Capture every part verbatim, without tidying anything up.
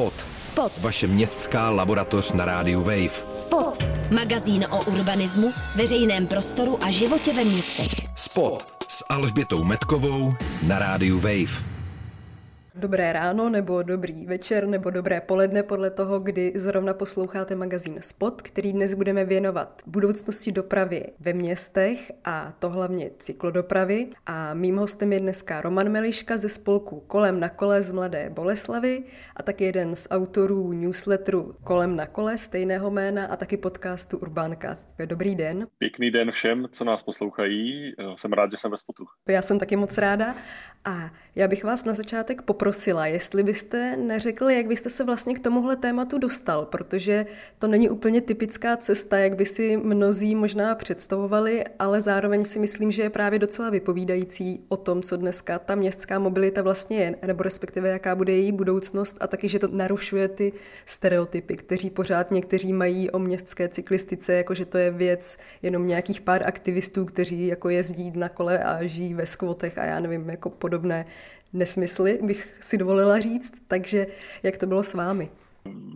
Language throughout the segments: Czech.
Spot. Spot. Vaše městská laboratoř na rádiu Wave. Spot. Magazín o urbanismu, veřejném prostoru a životě ve městech. Spot s Alžbětou Mitkovou na rádiu Wave. Dobré ráno, nebo dobrý večer, nebo dobré poledne, podle toho, kdy zrovna posloucháte magazín Spot, který dnes budeme věnovat budoucnosti dopravy ve městech, a to hlavně cyklodopravy. A mým hostem je dneska Roman Meliška ze spolku Kolem na kole z Mladé Boleslavy a taky jeden z autorů newsletteru Kolem na kole stejného jména a taky podcastu Urbánka. Dobrý den. Pěkný den všem, co nás poslouchají. Jsem rád, že jsem ve Spotu. Já jsem taky moc ráda a já bych vás na začátek poprosila, Prosila, jestli byste neřekl, jak byste se vlastně k tomuhle tématu dostal, protože to není úplně typická cesta, jak by si mnozí možná představovali, ale zároveň si myslím, že je právě docela vypovídající o tom, co dneska ta městská mobilita vlastně je, nebo respektive jaká bude její budoucnost, a taky, že to narušuje ty stereotypy, kteří pořád někteří mají o městské cyklistice, jakože to je věc jenom nějakých pár aktivistů, kteří jako jezdí na kole a žijí ve skvotech a já nevím, jako podobné nesmysly, bych si dovolila říct, takže jak to bylo s vámi?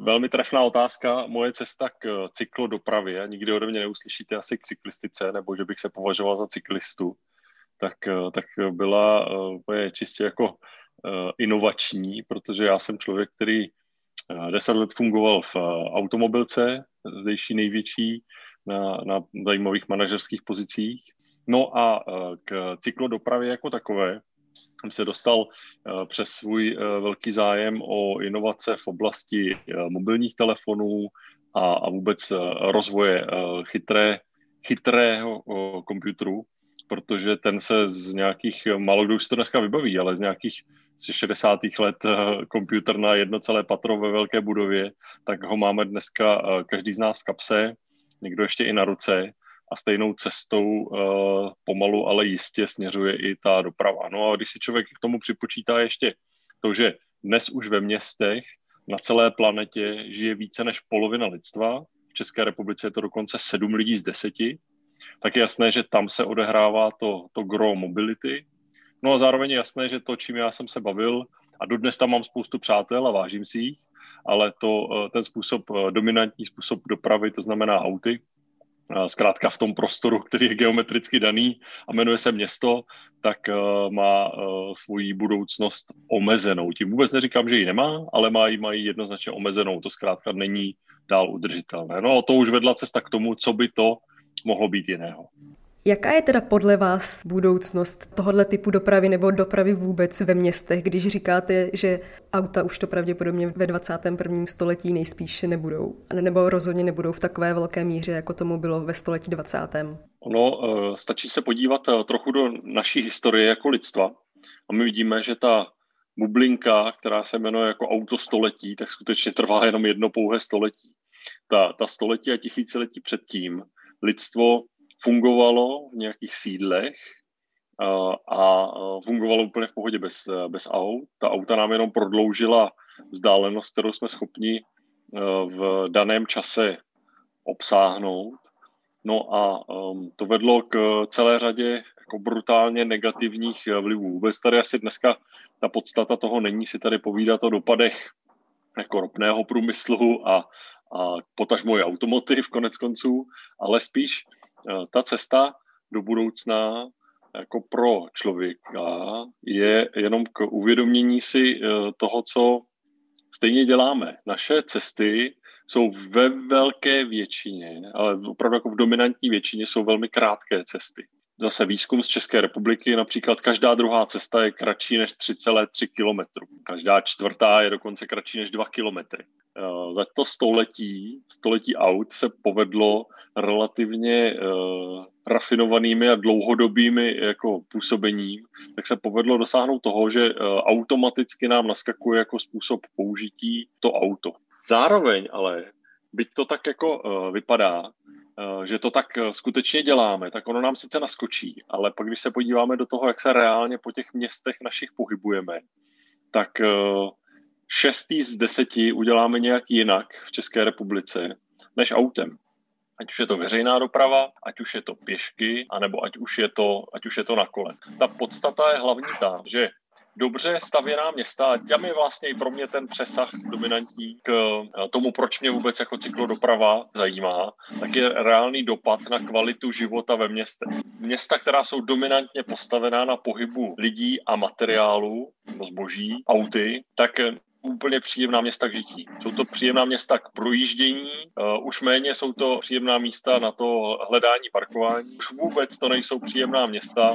Velmi trefná otázka. Moje cesta k cyklodopravě, nikdy ode mě neuslyšíte asi k cyklistice, nebo že bych se považoval za cyklistu, tak, tak byla moje čistě jako inovační, protože já jsem člověk, který deset let fungoval v automobilce, zdejší největší, na, na zajímavých manažerských pozicích. No a k cyklodopravě jako takové jsem se dostal přes svůj velký zájem o inovace v oblasti mobilních telefonů a vůbec rozvoje chytré, chytrého komputeru, protože ten se z nějakých, málo kdo už to dneska vybaví, ale z nějakých šedesátých let komputer na jedno celé patro ve velké budově, tak ho máme dneska každý z nás v kapse, někdo ještě i na ruce. A stejnou cestou pomalu, ale jistě směřuje i ta doprava. No a když si člověk k tomu připočítá ještě to, že dnes už ve městech na celé planetě žije více než polovina lidstva, v České republice je to dokonce sedm lidí z deseti, tak je jasné, že tam se odehrává to, to gro mobility. No a zároveň je jasné, že to, čím já jsem se bavil, a dodnes tam mám spoustu přátel a vážím si jich, ale to, ten způsob, dominantní způsob dopravy, to znamená auty, zkrátka v tom prostoru, který je geometricky daný a jmenuje se město, tak má svoji budoucnost omezenou. Tím vůbec neříkám, že ji nemá, ale má ji mají jednoznačně omezenou. To zkrátka není dál udržitelné. No a to už vedla cesta k tomu, co by to mohlo být jiného. Jaká je teda podle vás budoucnost tohoto typu dopravy nebo dopravy vůbec ve městech, když říkáte, že auta už to pravděpodobně ve dvacátém prvním století nejspíše nebudou, nebo rozhodně nebudou v takové velké míře, jako tomu bylo ve století dvacátém? Ono stačí se podívat trochu do naší historie jako lidstva a my vidíme, že ta bublinka, která se jmenuje jako auto století, tak skutečně trvá jenom jedno pouhé století. Ta, ta století a tisíciletí předtím lidstvo fungovalo v nějakých sídlech a fungovalo úplně v pohodě bez, bez aut. Ta auta nám jenom prodloužila vzdálenost, kterou jsme schopni v daném čase obsáhnout. No a to vedlo k celé řadě jako brutálně negativních vlivů. Vůbec tady asi dneska ta podstata toho není si tady povídat o dopadech jako ropného průmyslu a, a potažmo i automotiv konec konců, ale spíš ta cesta do budoucna jako pro člověka je jenom k uvědomění si toho, co stejně děláme. Naše cesty jsou ve velké většině, ale opravdu jako v dominantní většině jsou velmi krátké cesty. Zase výzkum z České republiky, například každá druhá cesta je kratší než tři celá tři kilometru. Každá čtvrtá je dokonce kratší než dva kilometry. Za to století, století aut se povedlo relativně uh, rafinovanými a dlouhodobými jako působením, tak se povedlo dosáhnout toho, že uh, automaticky nám naskakuje jako způsob použití to auto. Zároveň ale, byť to tak jako uh, vypadá, uh, že to tak uh, skutečně děláme, tak ono nám sice naskočí, ale pak když se podíváme do toho, jak se reálně po těch městech našich pohybujeme, tak Uh, šestý z deseti uděláme nějak jinak v České republice než autem. Ať už je to veřejná doprava, ať už je to pěšky, anebo ať už je to, ať už je to na kole. Ta podstata je hlavně ta, že dobře stavěná města. Tam je vlastně i pro mě ten přesah dominantní k tomu, proč mě vůbec jako cyklodoprava zajímá, tak je reálný dopad na kvalitu života ve městě. Města, která jsou dominantně postavená na pohybu lidí a materiálu, nebo zboží, auty, tak úplně příjemná města k žití. Jsou to příjemná města k projíždění, uh, už méně jsou to příjemná místa na to hledání parkování. Už vůbec to nejsou příjemná města,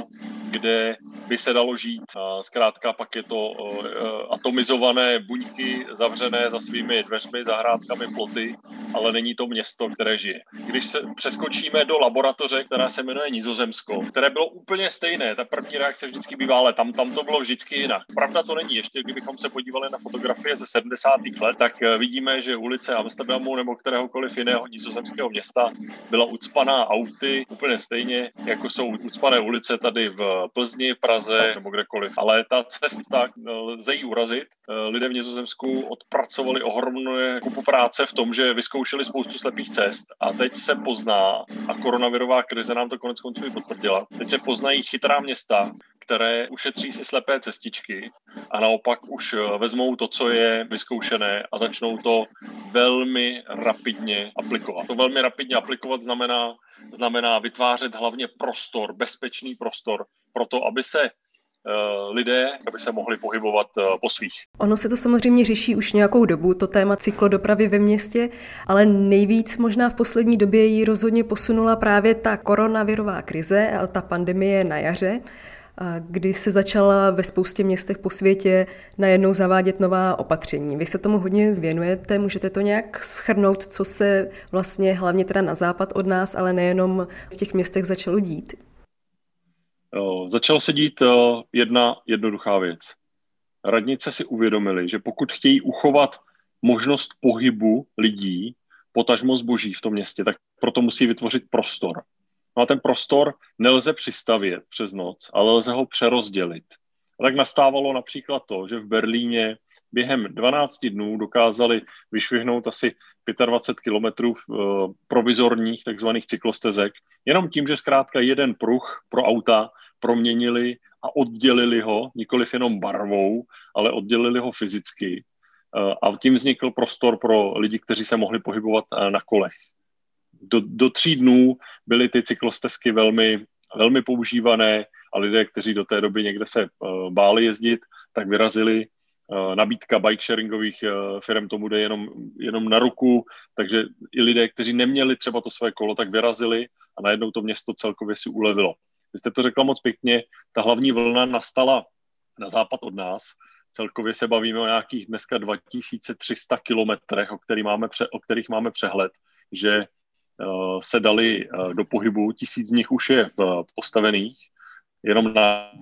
kde by se dalo žít. Uh, zkrátka pak je to uh, atomizované buňky, zavřené za svými dveřmi, zahrádkami, ploty, ale není to město, které žije. Když se přeskočíme do laboratoře, která se jmenuje Nizozemsko, které bylo úplně stejné, ta první reakce vždycky bývá, ale tam, tam to bylo vždycky jinak. Pravda to není, ještě kdybychom se podívali na fotografii ze sedmdesátých let, tak vidíme, že ulice Amsterdamu nebo kteréhokoliv jiného nizozemského města byla ucpaná auty úplně stejně, jako jsou ucpané ulice tady v Plzni, Praze nebo kdekoliv. Ale ta cesta, lze ji urazit. Lidé v Nizozemsku odpracovali ohromné kupu práce v tom, že vyzkoušeli spoustu slepých cest a teď se pozná, a koronavirová krize nám to konec konců i potvrdila, teď se poznají chytrá města, které ušetří si slepé cestičky a naopak už vezmou to, co je vyzkoušené a začnou to velmi rapidně aplikovat. To velmi rapidně aplikovat znamená, znamená vytvářet hlavně prostor, bezpečný prostor pro to, aby se lidé, aby se mohli pohybovat po svých. Ono se to samozřejmě řeší už nějakou dobu, to téma cyklodopravy ve městě, ale nejvíc možná v poslední době ji rozhodně posunula právě ta koronavirová krize, ta pandemie na jaře, kdy se začala ve spoustě městech po světě najednou zavádět nová opatření. Vy se tomu hodně věnujete, můžete to nějak shrnout, co se vlastně hlavně teda na západ od nás, ale nejenom v těch městech začalo dít? Začalo se dít jedna jednoduchá věc. Radnice si uvědomili, že pokud chtějí uchovat možnost pohybu lidí, potažmo zboží v tom městě, tak proto musí vytvořit prostor. A ten prostor nelze přistavět přes noc, ale lze ho přerozdělit. A tak nastávalo například to, že v Berlíně během dvanácti dnů dokázali vyšvihnout asi dvacet pět kilometrů provizorních takzvaných cyklostezek, jenom tím, že zkrátka jeden pruh pro auta proměnili a oddělili ho, nikoliv jenom barvou, ale oddělili ho fyzicky. A tím vznikl prostor pro lidi, kteří se mohli pohybovat na kolech. Do, do tří dnů byly ty cyklostezky velmi, velmi používané a lidé, kteří do té doby někde se uh, báli jezdit, tak vyrazili. Uh, nabídka bike sharingových uh, firm tomu jde jenom, jenom na ruku, takže i lidé, kteří neměli třeba to své kolo, tak vyrazili a najednou to město celkově si ulevilo. Vy jste to řekla moc pěkně, ta hlavní vlna nastala na západ od nás. Celkově se bavíme o nějakých dneska dva tisíce tři sta kilometrech, o, který máme pře- o kterých máme přehled, že se dali do pohybu, tisíc z nich už je postavených, jenom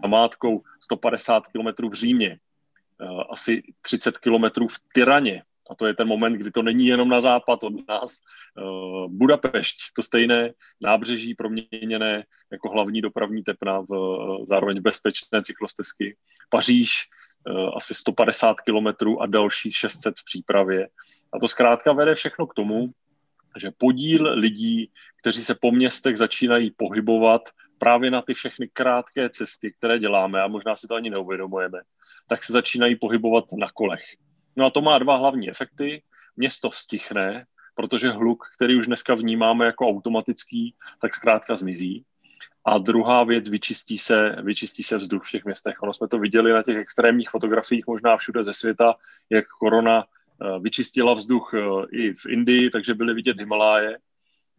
namátkou sto padesát kilometrů v Římě, asi třicet kilometrů v Tyraně, a to je ten moment, kdy to není jenom na západ od nás, Budapešť, to stejné nábřeží proměněné jako hlavní dopravní tepna v zároveň bezpečné cyklostezky, Paříž, asi sto padesát kilometrů a další šest set v přípravě. A to zkrátka vede všechno k tomu, že podíl lidí, kteří se po městech začínají pohybovat právě na ty všechny krátké cesty, které děláme, a možná si to ani neuvědomujeme, tak se začínají pohybovat na kolech. No a to má dva hlavní efekty. Město stichne, protože hluk, který už dneska vnímáme jako automatický, tak zkrátka zmizí. A druhá věc, vyčistí se, vyčistí se vzduch v těch městech. Ono jsme to viděli na těch extrémních fotografiích možná všude ze světa, jak korona vyčistila vzduch i v Indii, takže byly vidět Himaláje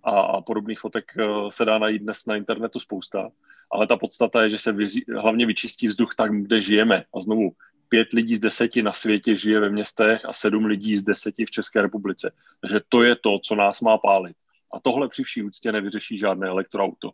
a, a podobných fotek se dá najít dnes na internetu spousta. Ale ta podstata je, že se vyří, hlavně vyčistí vzduch tam, kde žijeme. A znovu, pět lidí z deseti na světě žije ve městech a sedm lidí z deseti v České republice. Takže to je to, co nás má pálit. A tohle při vší úctě nevyřeší žádné elektroauto.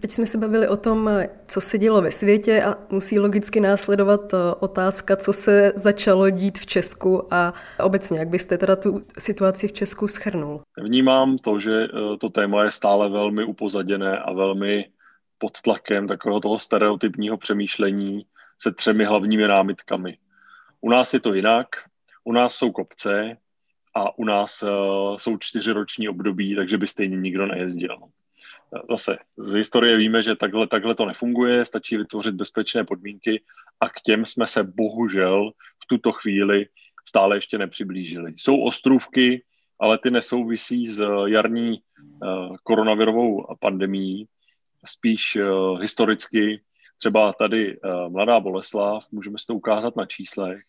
Teď jsme se bavili o tom, co se dělo ve světě a musí logicky následovat otázka, co se začalo dít v Česku a obecně, jak byste teda tu situaci v Česku shrnul? Vnímám to, že to téma je stále velmi upozaděné a velmi pod tlakem takového toho stereotypního přemýšlení se třemi hlavními námitkami. U nás je to jinak, u nás jsou kopce a u nás jsou čtyřiroční období, takže by stejně nikdo nejezdil. Zase z historie víme, že takhle, takhle to nefunguje, stačí vytvořit bezpečné podmínky a k těm jsme se bohužel v tuto chvíli stále ještě nepřiblížili. Jsou ostrůvky, ale ty nesouvisí s jarní koronavirovou pandemií, spíš historicky. Třeba tady Mladá Boleslav, můžeme si to ukázat na číslech,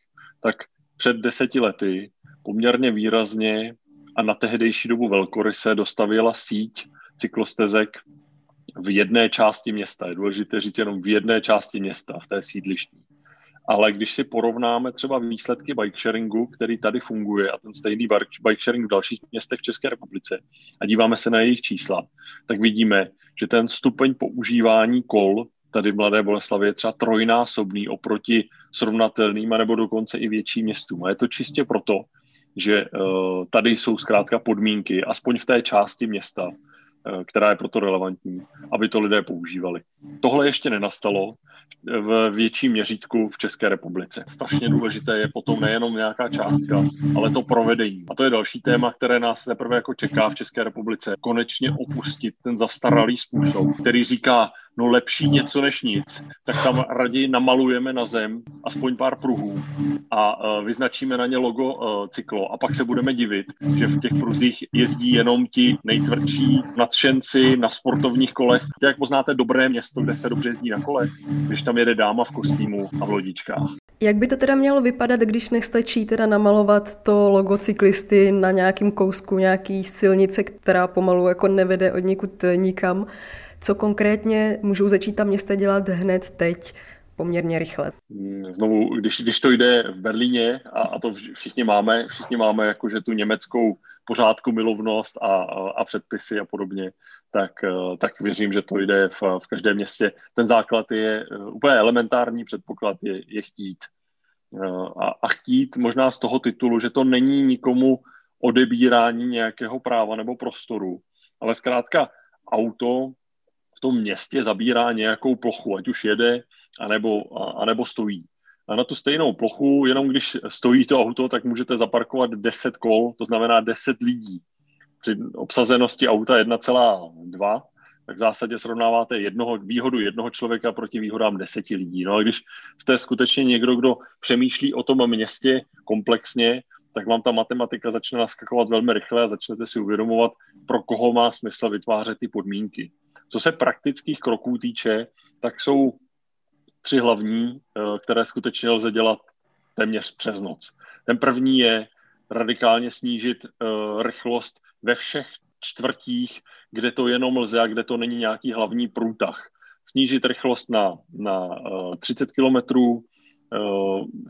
tak před deseti lety poměrně výrazně a na tehdejší dobu velkoryse dostavěla síť cyklostezek v jedné části města. Je důležité říct jenom v jedné části města, v té sídlištní. Ale když si porovnáme třeba výsledky bikesharingu, který tady funguje a ten stejný bikesharing v dalších městech v České republice a díváme se na jejich čísla, tak vidíme, že ten stupeň používání kol tady v Mladé Boleslavi je třeba trojnásobný oproti srovnatelným a nebo dokonce i větším městům. A je to čistě proto, že uh, tady jsou zkrátka podmínky, aspoň v té části města, uh, která je proto relevantní, aby to lidé používali. Tohle ještě nenastalo v větším měřítku v České republice. Strašně důležité je potom nejenom nějaká částka, ale to provedení. A to je další téma, které nás teprve jako čeká v České republice. Konečně opustit ten zastaralý způsob, který říká, no lepší něco než nic, tak tam raději namalujeme na zem aspoň pár pruhů a vyznačíme na ně logo cyklo a pak se budeme divit, že v těch pruzích jezdí jenom ti nejtvrdší nadšenci na sportovních kolech. To jak poznáte dobré město, kde se dobře jezdí na kolech, když tam jede dáma v kostýmu a v lodičkách. Jak by to teda mělo vypadat, když nestačí teda namalovat to logo cyklisty na nějakém kousku, nějaký silnice, která pomalu jako nevede od někud nikam? Co konkrétně můžou začít ta města dělat hned teď poměrně rychle? Znovu, když, když to jde v Berlíně, a, a to všichni máme, všichni máme jakože tu německou pořádku, milovnost a, a předpisy a podobně, tak, tak věřím, že to jde v, v každém městě. Ten základ je úplně elementární, předpoklad je, je chtít. A, a chtít možná z toho titulu, že to není nikomu odebírání nějakého práva nebo prostoru, ale zkrátka auto v tom městě zabírá nějakou plochu, ať už jede, anebo, a, anebo stojí. A na tu stejnou plochu, jenom když stojí to auto, tak můžete zaparkovat deset kol, to znamená deset lidí. Při obsazenosti auta jedna celá dva, tak v zásadě srovnáváte jednoho, výhodu jednoho člověka proti výhodám deseti lidí. No a když jste skutečně někdo, kdo přemýšlí o tom městě komplexně, tak vám ta matematika začne naskakovat velmi rychle a začnete si uvědomovat, pro koho má smysl vytvářet ty podmínky. Co se praktických kroků týče, tak jsou tři hlavní, které skutečně lze dělat téměř přes noc. Ten první je radikálně snížit rychlost ve všech čtvrtích, kde to jenom lze a kde to není nějaký hlavní průtah. Snížit rychlost na, na třicet kilometrů,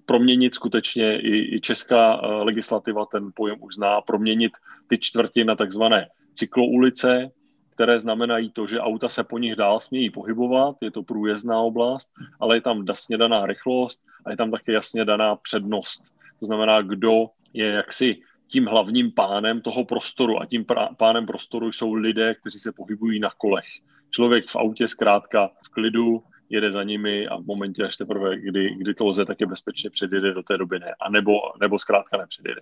proměnit skutečně, i, i česká legislativa ten pojem uzná, proměnit ty čtvrti na takzvané cyklooulice, které znamenají to, že auta se po nich dál smějí pohybovat, je to průjezdná oblast, ale je tam jasně daná rychlost a je tam také jasně daná přednost. To znamená, kdo je jaksi tím hlavním pánem toho prostoru a tím pánem prostoru jsou lidé, kteří se pohybují na kolech. Člověk v autě zkrátka v klidu jede za nimi a v momentě až teprve, kdy, kdy to lze, tak je bezpečně předjede, do té doby ne, a nebo, nebo zkrátka nepředjede.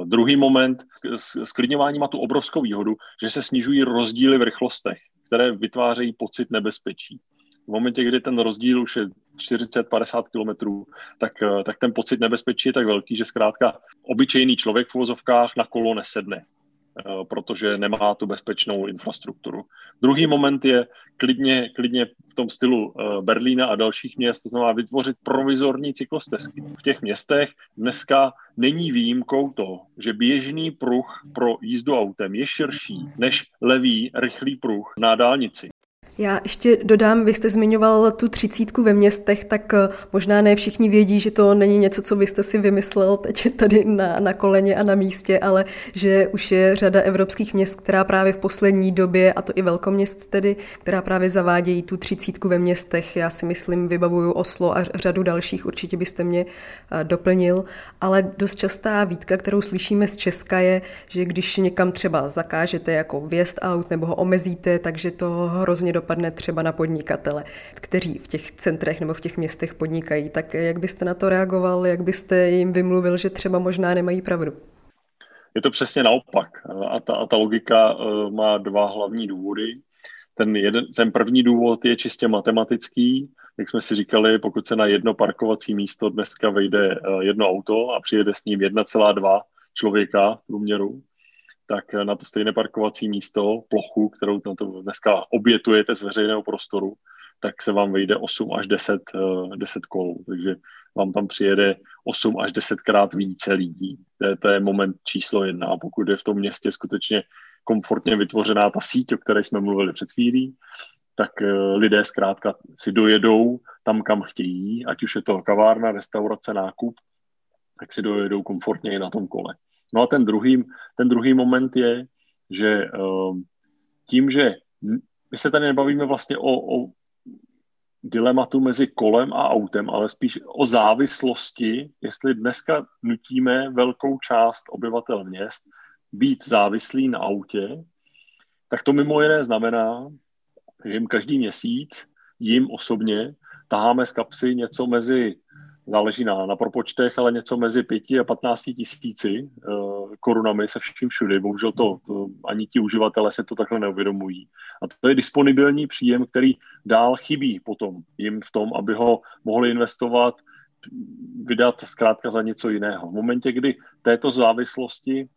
Uh, druhý moment, sklidňování má tu obrovskou výhodu, že se snižují rozdíly v rychlostech, které vytvářejí pocit nebezpečí. V momentě, kdy ten rozdíl už je čtyřicet až padesát kilometrů, tak, uh, tak ten pocit nebezpečí je tak velký, že zkrátka obyčejný člověk v uvozovkách na kolo nesedne, uh, protože nemá tu bezpečnou infrastrukturu. Druhý moment je klidně, klidně v tom stylu uh, Berlína a dalších měst, to znamená vytvořit provizorní cyklostezky. V těch městech dneska není výjimkou to, že běžný pruh pro jízdu autem je širší než levý rychlý pruh na dálnici. Já ještě dodám, vy jste zmiňoval tu třicítku ve městech, tak možná ne všichni vědí, že to není něco, co vy jste si vymyslel teď tady na, na koleně a na místě, ale že už je řada evropských měst, která právě v poslední době, a to i velkoměst tedy, která právě zavádějí tu třicítku ve městech. Já si myslím, vybavuju Oslo a řadu dalších, určitě byste mě doplnil, ale dost častá výtka, kterou slyšíme z Česka je, že když někam třeba zakážete jako vjezd aut nebo ho omezíte, takže to hrozně doplňuje. Padne třeba na podnikatele, kteří v těch centrech nebo v těch městech podnikají. Tak jak byste na to reagoval, jak byste jim vymluvil, že třeba možná nemají pravdu? Je to přesně naopak. A ta, a ta logika má dva hlavní důvody. Ten, jeden, ten první důvod je čistě matematický. Jak jsme si říkali, pokud se na jedno parkovací místo dneska vejde jedno auto a přijede s ním jedna celá dva člověka v průměru, tak na to stejné parkovací místo, plochu, kterou na to dneska obětujete z veřejného prostoru, tak se vám vejde osm až deset kolů. Takže vám tam přijede osm až deset krát více lidí. To je, to je moment číslo jedna. A pokud je v tom městě skutečně komfortně vytvořená ta síť, o které jsme mluvili před chvílí, tak lidé zkrátka si dojedou tam, kam chtějí, ať už je to kavárna, restaurace, nákup, tak si dojedou komfortně i na tom kole. No a ten druhý, ten druhý moment je, že tím, že my se tady nebavíme vlastně o, o dilematu mezi kolem a autem, ale spíš o závislosti, jestli dneska nutíme velkou část obyvatel měst být závislí na autě, tak to mimo jiné znamená, že jim každý měsíc, jim osobně, taháme z kapsy něco mezi, záleží na, na propočtech, ale něco mezi pěti a patnácti tisíci uh, korunami se vším všudy. Bohužel to, to ani ti uživatelé se to takhle neuvědomují. A to je disponibilní příjem, který dál chybí potom jim v tom, aby ho mohli investovat, vydat zkrátka za něco jiného. V momentě, kdy této závislosti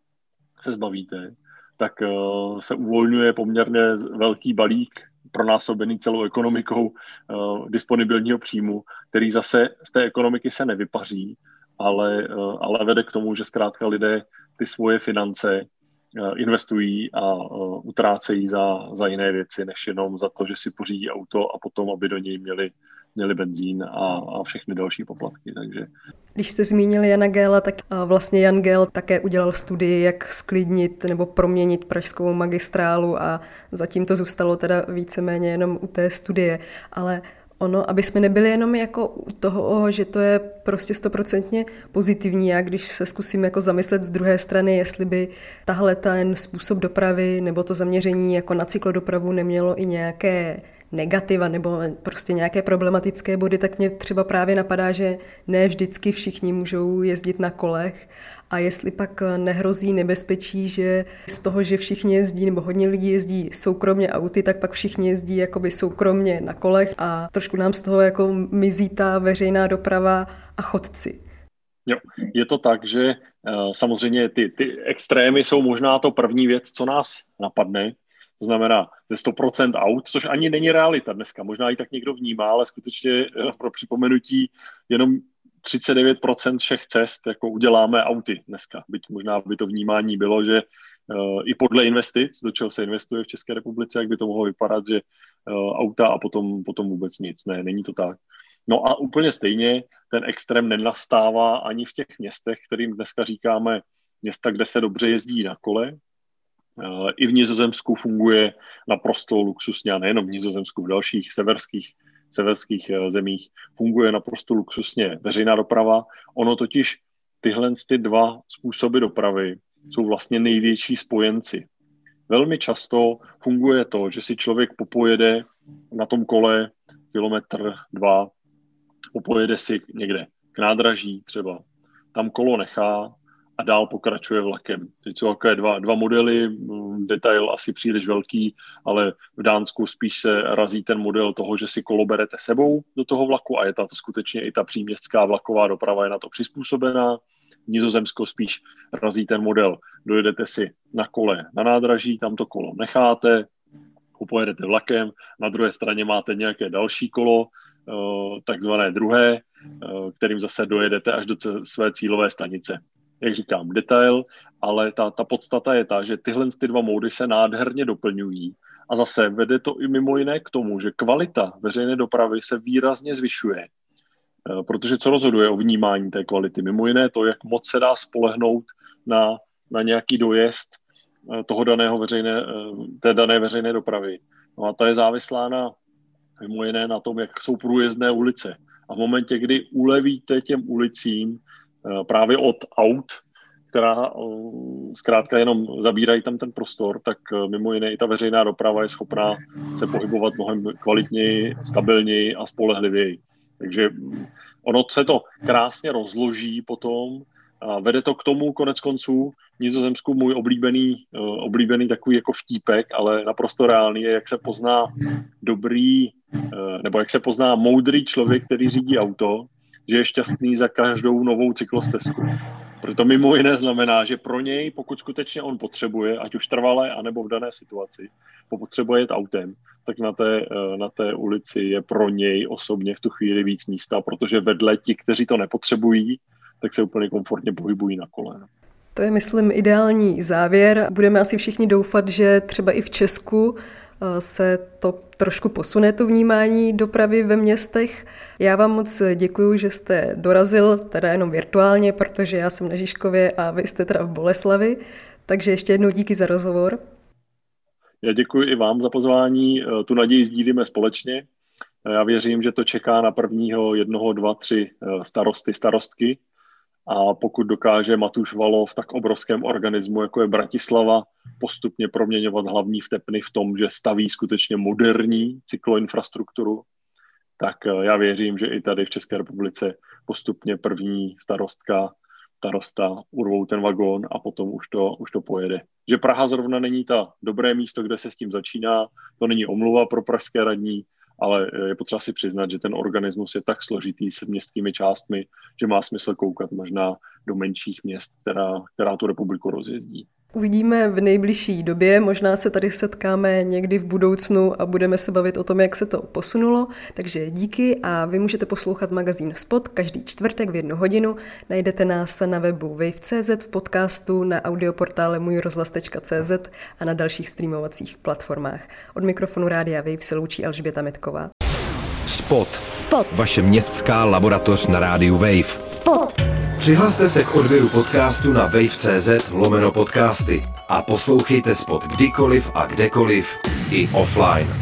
se zbavíte, tak uh, se uvolňuje poměrně velký balík pronásobený celou ekonomikou uh, disponibilního příjmu, který zase z té ekonomiky se nevypaří, ale, uh, ale vede k tomu, že zkrátka lidé ty svoje finance uh, investují a uh, utrácejí za, za jiné věci, než jenom za to, že si pořídí auto a potom, aby do něj měli měli benzín a, a všechny další poplatky. Takže. Když jste zmínili Jana Gehla, tak vlastně Jan Gehl také udělal studii, jak sklidnit nebo proměnit pražskou magistrálu a zatím to zůstalo teda víceméně jenom u té studie. Ale ono, aby jsme nebyli jenom jako u toho, že to je prostě stoprocentně pozitivní a když se zkusím jako zamyslet z druhé strany, jestli by tahle ten způsob dopravy nebo to zaměření jako na cyklodopravu nemělo i nějaké negativa nebo prostě nějaké problematické body, tak mě třeba právě napadá, že ne vždycky všichni můžou jezdit na kolech a jestli pak nehrozí nebezpečí, že z toho, že všichni jezdí nebo hodně lidí jezdí soukromně auty, tak pak všichni jezdí jakoby soukromně na kolech a trošku nám z toho jako mizí ta veřejná doprava a chodci. Jo, je to tak, že samozřejmě ty, ty extrémy jsou možná to první věc, co nás napadne. To znamená ze sto procent aut, což ani není realita dneska. Možná i tak někdo vnímá, ale skutečně pro připomenutí jenom třicet devět procent všech cest jako uděláme auty dneska. Byť možná by to vnímání bylo, že uh, i podle investic, do čeho se investuje v České republice, jak by to mohlo vypadat, že uh, auta a potom, potom vůbec nic. Ne, není to tak. No a úplně stejně ten extrém nenastává ani v těch městech, kterým dneska říkáme města, kde se dobře jezdí na kole. I v Nizozemsku funguje naprosto luxusně, a nejenom v Nizozemsku, v dalších severských, severských zemích funguje naprosto luxusně veřejná doprava. Ono totiž tyhle ty dva způsoby dopravy jsou vlastně největší spojenci. Velmi často funguje to, že si člověk popojede na tom kole kilometr, dva, popojede si někde k nádraží třeba, tam kolo nechá, a dál pokračuje vlakem. Teď jsou takové dva, dva modely, detail asi příliš velký, ale v Dánsku spíš se razí ten model toho, že si kolo berete sebou do toho vlaku a je ta, to skutečně i ta příměstská vlaková doprava je na to přizpůsobená. Nizozemsko spíš razí ten model, dojedete si na kole na nádraží, tam to kolo necháte, pojedete vlakem, na druhé straně máte nějaké další kolo, takzvané druhé, kterým zase dojedete až do své cílové stanice. Jak říkám, detail, ale ta, ta podstata je ta, že tyhle ty dva módy se nádherně doplňují a zase vede to i mimo jiné k tomu, že kvalita veřejné dopravy se výrazně zvyšuje, protože co rozhoduje o vnímání té kvality? Mimo jiné to, jak moc se dá spolehnout na, na nějaký dojezd toho daného veřejné, té dané veřejné dopravy. No a ta je závislá na, mimo jiné na tom, jak jsou průjezdné ulice. A v momentě, kdy ulevíte těm ulicím, právě od aut, která zkrátka jenom zabírají tam ten prostor, tak mimo jiné i ta veřejná doprava je schopná se pohybovat mnohem kvalitněji, stabilněji a spolehlivěji. Takže ono se to krásně rozloží potom A vede to k tomu konec konců v Nizozemsku můj oblíbený, uh, oblíbený takový jako vtípek, ale naprosto reálný je, jak se pozná dobrý, uh, nebo jak se pozná moudrý člověk, který řídí auto, že je šťastný za každou novou cyklostezku. Proto mimo jiné znamená, že pro něj, pokud skutečně on potřebuje, ať už trvale, anebo v dané situaci, potřebuje jet autem, tak na té, na té ulici je pro něj osobně v tu chvíli víc místa, protože vedle ti, kteří to nepotřebují, tak se úplně komfortně pohybují na kole. To je, myslím, ideální závěr. Budeme asi všichni doufat, že třeba i v Česku se to trošku posune, to vnímání dopravy ve městech. Já vám moc děkuju, že jste dorazil, teda jenom virtuálně, protože já jsem na Žižkově a vy jste teda v Boleslavi. Takže ještě jednou díky za rozhovor. Já děkuji i vám za pozvání, tu naději sdílíme společně. Já věřím, že to čeká na prvního, jednoho, dva, tři starosty, starostky. A pokud dokáže Matouš Valov v tak obrovském organismu, jako je Bratislava, postupně proměňovat hlavní vtepny v tom, že staví skutečně moderní cykloinfrastrukturu, tak já věřím, že i tady v České republice postupně první starostka, starosta urvou ten vagón a potom už to, už to pojede. Že Praha zrovna není ta dobré místo, kde se s tím začíná, to není omluva pro pražské radní, ale je potřeba si přiznat, že ten organismus je tak složitý s městskými částmi, že má smysl koukat možná do menších měst, která, která tu republiku rozjezdí. Uvidíme v nejbližší době, možná se tady setkáme někdy v budoucnu a budeme se bavit o tom, jak se to posunulo. Takže díky a vy můžete poslouchat magazín Spot každý čtvrtek v jednu hodinu. Najdete nás na webu wave tečka cz, v podcastu, na audioportále můj rozhlas tečka cz a na dalších streamovacích platformách. Od mikrofonu Rádia Wave se loučí Alžběta Mitková. Spot. Spot. Vaše městská laboratoř na rádiu Wave. Spot. Přihlaste se k odběru podcastu na wave.cz lomeno podcasty a poslouchejte Spot kdykoliv a kdekoliv i offline.